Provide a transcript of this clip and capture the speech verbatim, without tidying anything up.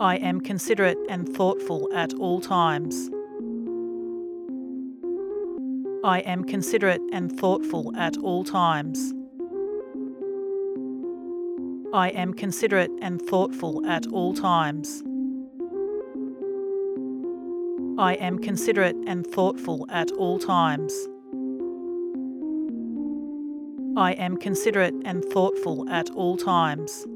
I am considerate and thoughtful at all times. I am considerate and thoughtful at all times. I am considerate and thoughtful at all times. I am considerate and thoughtful at all times. I am considerate and thoughtful at all times.